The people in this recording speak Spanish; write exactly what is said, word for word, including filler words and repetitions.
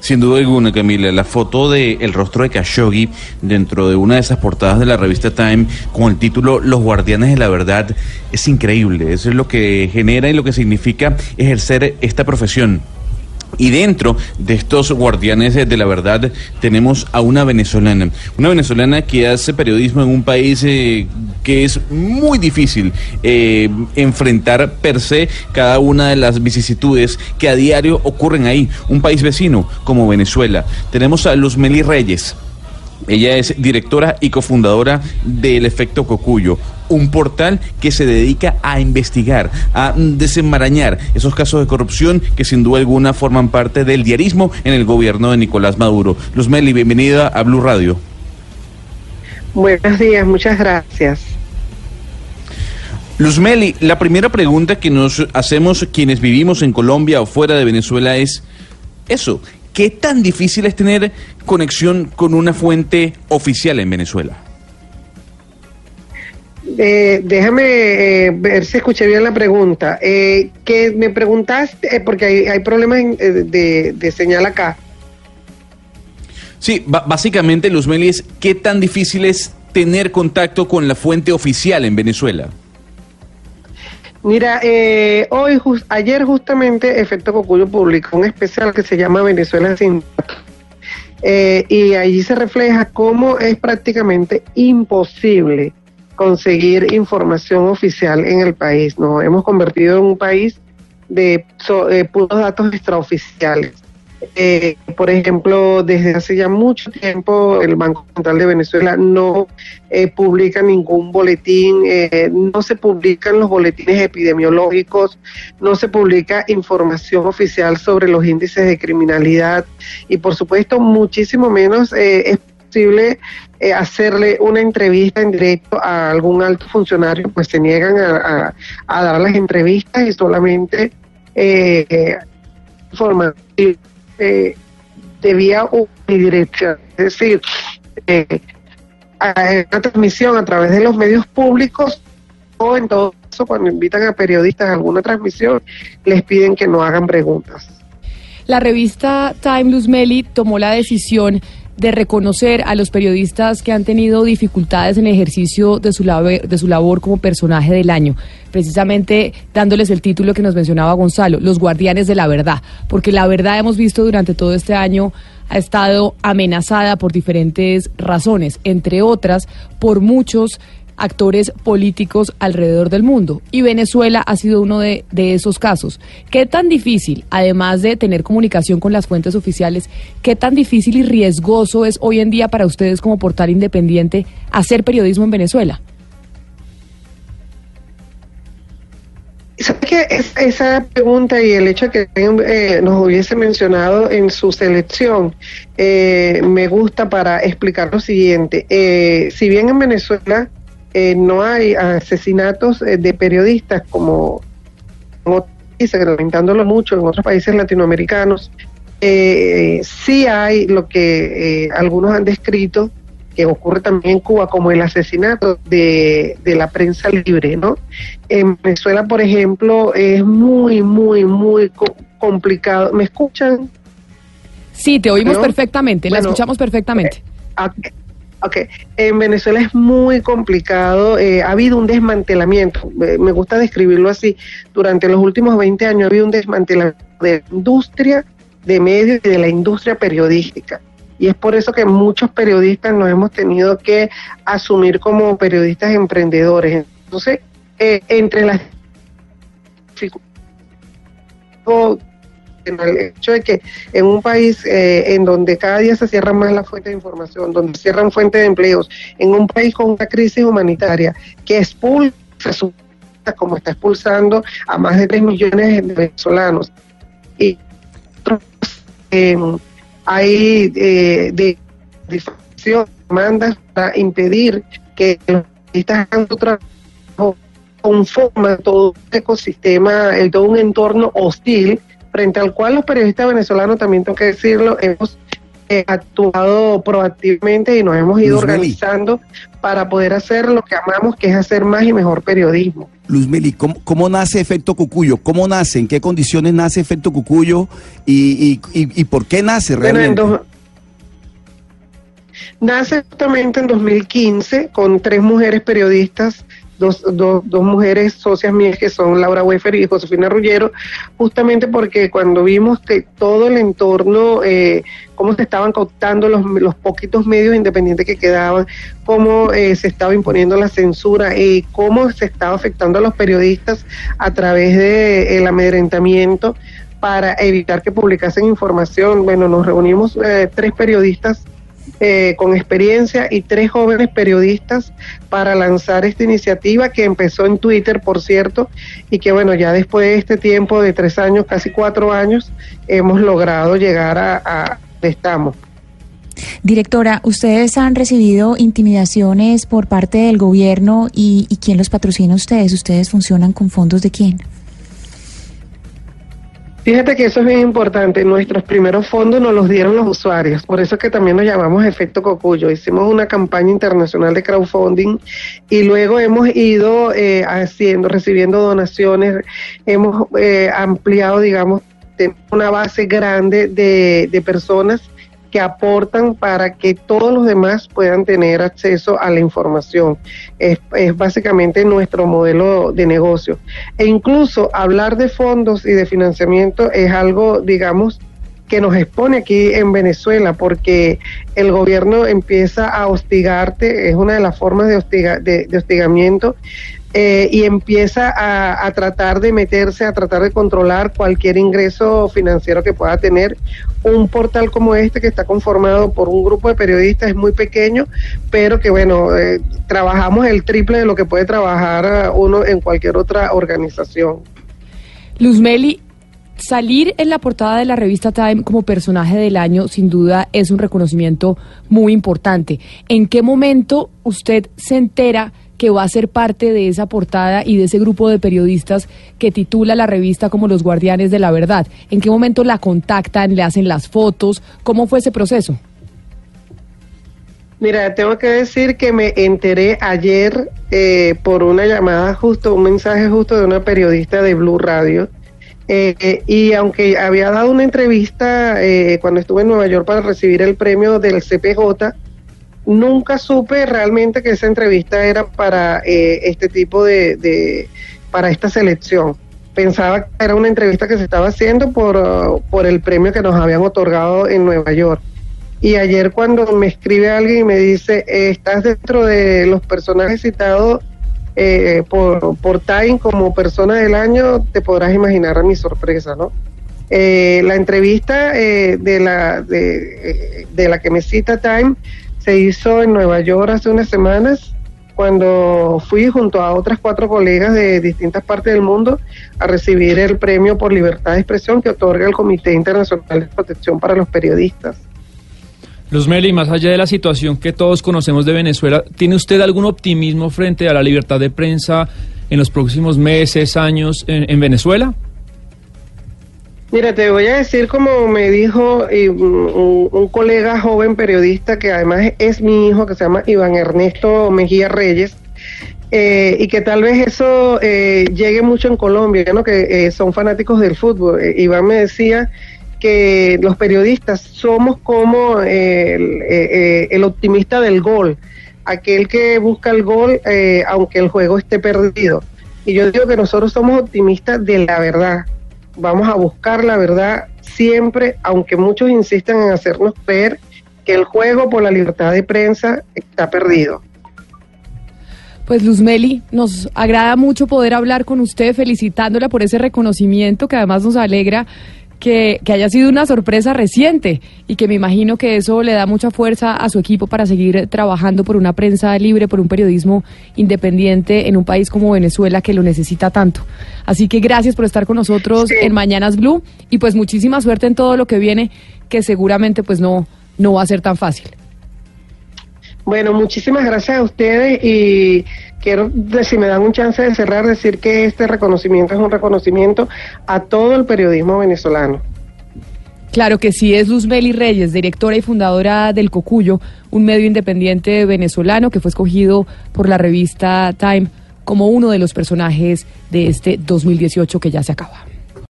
Sin duda alguna, Camila, la foto de el rostro de Khashoggi dentro de una de esas portadas de la revista Time con el título Los Guardianes de la Verdad es increíble. Eso es lo que genera y lo que significa ejercer esta profesión. Y dentro de estos guardianes de la verdad tenemos a una venezolana, una venezolana que hace periodismo en un país eh, que es muy difícil eh, enfrentar per se cada una de las vicisitudes que a diario ocurren ahí, un país vecino como Venezuela. Tenemos a Luz Mely Reyes. Ella es directora y cofundadora del Efecto Cocuyo, un portal que se dedica a investigar, a desenmarañar esos casos de corrupción que sin duda alguna forman parte del diarismo en el gobierno de Nicolás Maduro. Luz Mely, bienvenida a Blu Radio. Buenos días, muchas gracias. Luz Mely, la primera pregunta que nos hacemos quienes vivimos en Colombia o fuera de Venezuela es eso. ¿Qué tan difícil es tener conexión con una fuente oficial en Venezuela? Eh, déjame eh, ver si escuché bien la pregunta. Eh, que me preguntaste, eh, porque hay, hay problemas en, eh, de, de señal acá. Sí, básicamente, Luz Mely, es ¿qué tan difícil es tener contacto con la fuente oficial en Venezuela? Mira, eh, hoy, just, ayer justamente Efecto Cocuyo publicó un especial que se llama Venezuela sin datos, eh, y allí se refleja cómo es prácticamente imposible conseguir información oficial en el país. Nos hemos convertido en un país de, so, de puros datos extraoficiales. Eh, por ejemplo, desde hace ya mucho tiempo el Banco Central de Venezuela no eh, publica ningún boletín, eh, no se publican los boletines epidemiológicos, no se publica información oficial sobre los índices de criminalidad y por supuesto muchísimo menos eh, es posible eh, hacerle una entrevista en directo a algún alto funcionario, pues se niegan a, a, a dar las entrevistas y solamente eh, información Eh, de vía unidireccional, es decir, eh, una transmisión a través de los medios públicos, o en todo caso cuando invitan a periodistas a alguna transmisión les piden que no hagan preguntas. La revista Time, Luz Mely, tomó la decisión de reconocer a los periodistas que han tenido dificultades en el ejercicio de su, lab- de su labor como personaje del año, precisamente dándoles el título que nos mencionaba Gonzalo, Los Guardianes de la Verdad, porque la verdad, hemos visto durante todo este año, ha estado amenazada por diferentes razones, entre otras por muchos actores políticos alrededor del mundo, y Venezuela ha sido uno de, de esos casos. ¿Qué tan difícil, además de tener comunicación con las fuentes oficiales, qué tan difícil y riesgoso es hoy en día para ustedes como portal independiente hacer periodismo en Venezuela? ¿Sabes qué? Esa pregunta y el hecho de que eh, nos hubiese mencionado en su selección eh, me gusta para explicar lo siguiente. Eh, si bien en Venezuela Eh, no hay asesinatos eh, de periodistas como, como dicen, lamentándolo mucho en otros países latinoamericanos, eh, sí hay lo que eh, algunos han descrito que ocurre también en Cuba como el asesinato de, de la prensa libre, ¿no? En Venezuela, por ejemplo, es muy, muy, muy co- complicado. ¿Me escuchan? Sí, te oímos, ¿no? Perfectamente, bueno, la escuchamos perfectamente. Eh, Ok, en Venezuela es muy complicado, eh, ha habido un desmantelamiento, eh, me gusta describirlo así, durante los últimos veinte años ha habido un desmantelamiento de la industria de medios y de la industria periodística, y es por eso que muchos periodistas nos hemos tenido que asumir como periodistas emprendedores. Entonces, eh, entre las dificultades, el hecho de que en un país eh, en donde cada día se cierran más las fuentes de información, donde cierran fuentes de empleos, en un país con una crisis humanitaria que expulsa, como está expulsando a más de tres millones de venezolanos, y eh, hay eh, de difusión, demandas para impedir que los periodistas hagan su trabajo, conforman todo un ecosistema, el, todo un entorno hostil, frente al cual los periodistas venezolanos, también tengo que decirlo, hemos eh, actuado proactivamente y nos hemos ido Luz organizando Mely. Para poder hacer lo que amamos, que es hacer más y mejor periodismo. Luz Mely, ¿cómo, cómo nace Efecto Cocuyo? ¿Cómo nace? ¿En qué condiciones nace Efecto Cocuyo? ¿Y, y, y, y por qué nace realmente? Bueno, nace justamente en dos mil quince con tres mujeres periodistas, dos, dos, dos mujeres socias mías que son Laura Weffer y Josefina Rullero, justamente porque cuando vimos que todo el entorno, eh, cómo se estaban cooptando los, los poquitos medios independientes que quedaban, cómo eh, se estaba imponiendo la censura y cómo se estaba afectando a los periodistas a través del amedrentamiento para evitar que publicasen información. Bueno, nos reunimos eh, tres periodistas Eh, con experiencia y tres jóvenes periodistas para lanzar esta iniciativa que empezó en Twitter, por cierto, y que bueno, ya después de este tiempo de tres años, casi cuatro años, hemos logrado llegar a, a donde estamos. Directora, ¿ustedes han recibido intimidaciones por parte del gobierno y, y quién los patrocina a ustedes? ¿Ustedes funcionan con fondos de quién? Fíjate que eso es bien importante. Nuestros primeros fondos nos los dieron los usuarios, por eso es que también nos llamamos Efecto Cocuyo. Hicimos una campaña internacional de crowdfunding y luego hemos ido eh, haciendo, recibiendo donaciones, hemos eh, ampliado, digamos, una base grande de, de personas que aportan para que todos los demás puedan tener acceso a la información. Es, es básicamente nuestro modelo de negocio. E incluso hablar de fondos y de financiamiento es algo, digamos, que nos expone aquí en Venezuela, porque el gobierno empieza a hostigarte, es una de las formas de, hostiga, de, de hostigamiento, Eh, y empieza a, a tratar de meterse, a tratar de controlar cualquier ingreso financiero que pueda tener. Un portal como este, que está conformado por un grupo de periodistas, es muy pequeño, pero que bueno, eh, trabajamos el triple de lo que puede trabajar uno en cualquier otra organización. Luz Mely, salir en la portada de la revista Time como personaje del año, sin duda, es un reconocimiento muy importante. ¿En qué momento usted se entera que va a ser parte de esa portada y de ese grupo de periodistas que titula la revista como Los Guardianes de la Verdad? ¿En qué momento la contactan, le hacen las fotos? ¿Cómo fue ese proceso? Mira, tengo que decir que me enteré ayer eh, por una llamada justo, un mensaje justo de una periodista de Blu Radio. Eh, eh, y aunque había dado una entrevista eh, cuando estuve en Nueva York para recibir el premio del C P J, nunca supe realmente que esa entrevista era para eh, este tipo de, de... para esta selección. Pensaba que era una entrevista que se estaba haciendo por, por el premio que nos habían otorgado en Nueva York. Y ayer cuando me escribe alguien y me dice, estás dentro de los personajes citados eh, por, por Time como persona del año, te podrás imaginar a mi sorpresa, ¿no? Eh, la entrevista eh, de, la, de, de la que me cita Time se hizo en Nueva York hace unas semanas, cuando fui junto a otras cuatro colegas de distintas partes del mundo a recibir el premio por libertad de expresión que otorga el Comité Internacional de Protección para los Periodistas. Luz Mely, más allá de la situación que todos conocemos de Venezuela, ¿tiene usted algún optimismo frente a la libertad de prensa en los próximos meses, años en, en Venezuela? Mira, te voy a decir como me dijo un, un colega joven periodista que además es mi hijo, que se llama Iván Ernesto Mejía Reyes, eh, y que tal vez eso eh, llegue mucho en Colombia, ¿no? Que eh, son fanáticos del fútbol. Eh, Iván me decía que los periodistas somos como eh, el, eh, el optimista del gol, aquel que busca el gol eh, aunque el juego esté perdido. Y yo digo que nosotros somos optimistas de la verdad. Vamos a buscar la verdad siempre, aunque muchos insistan en hacernos ver que el juego por la libertad de prensa está perdido. Pues Luz Mely, nos agrada mucho poder hablar con usted, felicitándola por ese reconocimiento, que además nos alegra que, que haya sido una sorpresa reciente y que me imagino que eso le da mucha fuerza a su equipo para seguir trabajando por una prensa libre, por un periodismo independiente en un país como Venezuela que lo necesita tanto. Así que gracias por estar con nosotros sí. en Mañanas Blue y pues muchísima suerte en todo lo que viene, que seguramente pues no, no va a ser tan fácil. Bueno, muchísimas gracias a ustedes y quiero, si me dan un chance de cerrar, decir que este reconocimiento es un reconocimiento a todo el periodismo venezolano. Claro que sí, es Luz Mely Reyes, directora y fundadora del Cocuyo, un medio independiente venezolano que fue escogido por la revista Time como uno de los personajes de este dos mil dieciocho que ya se acaba.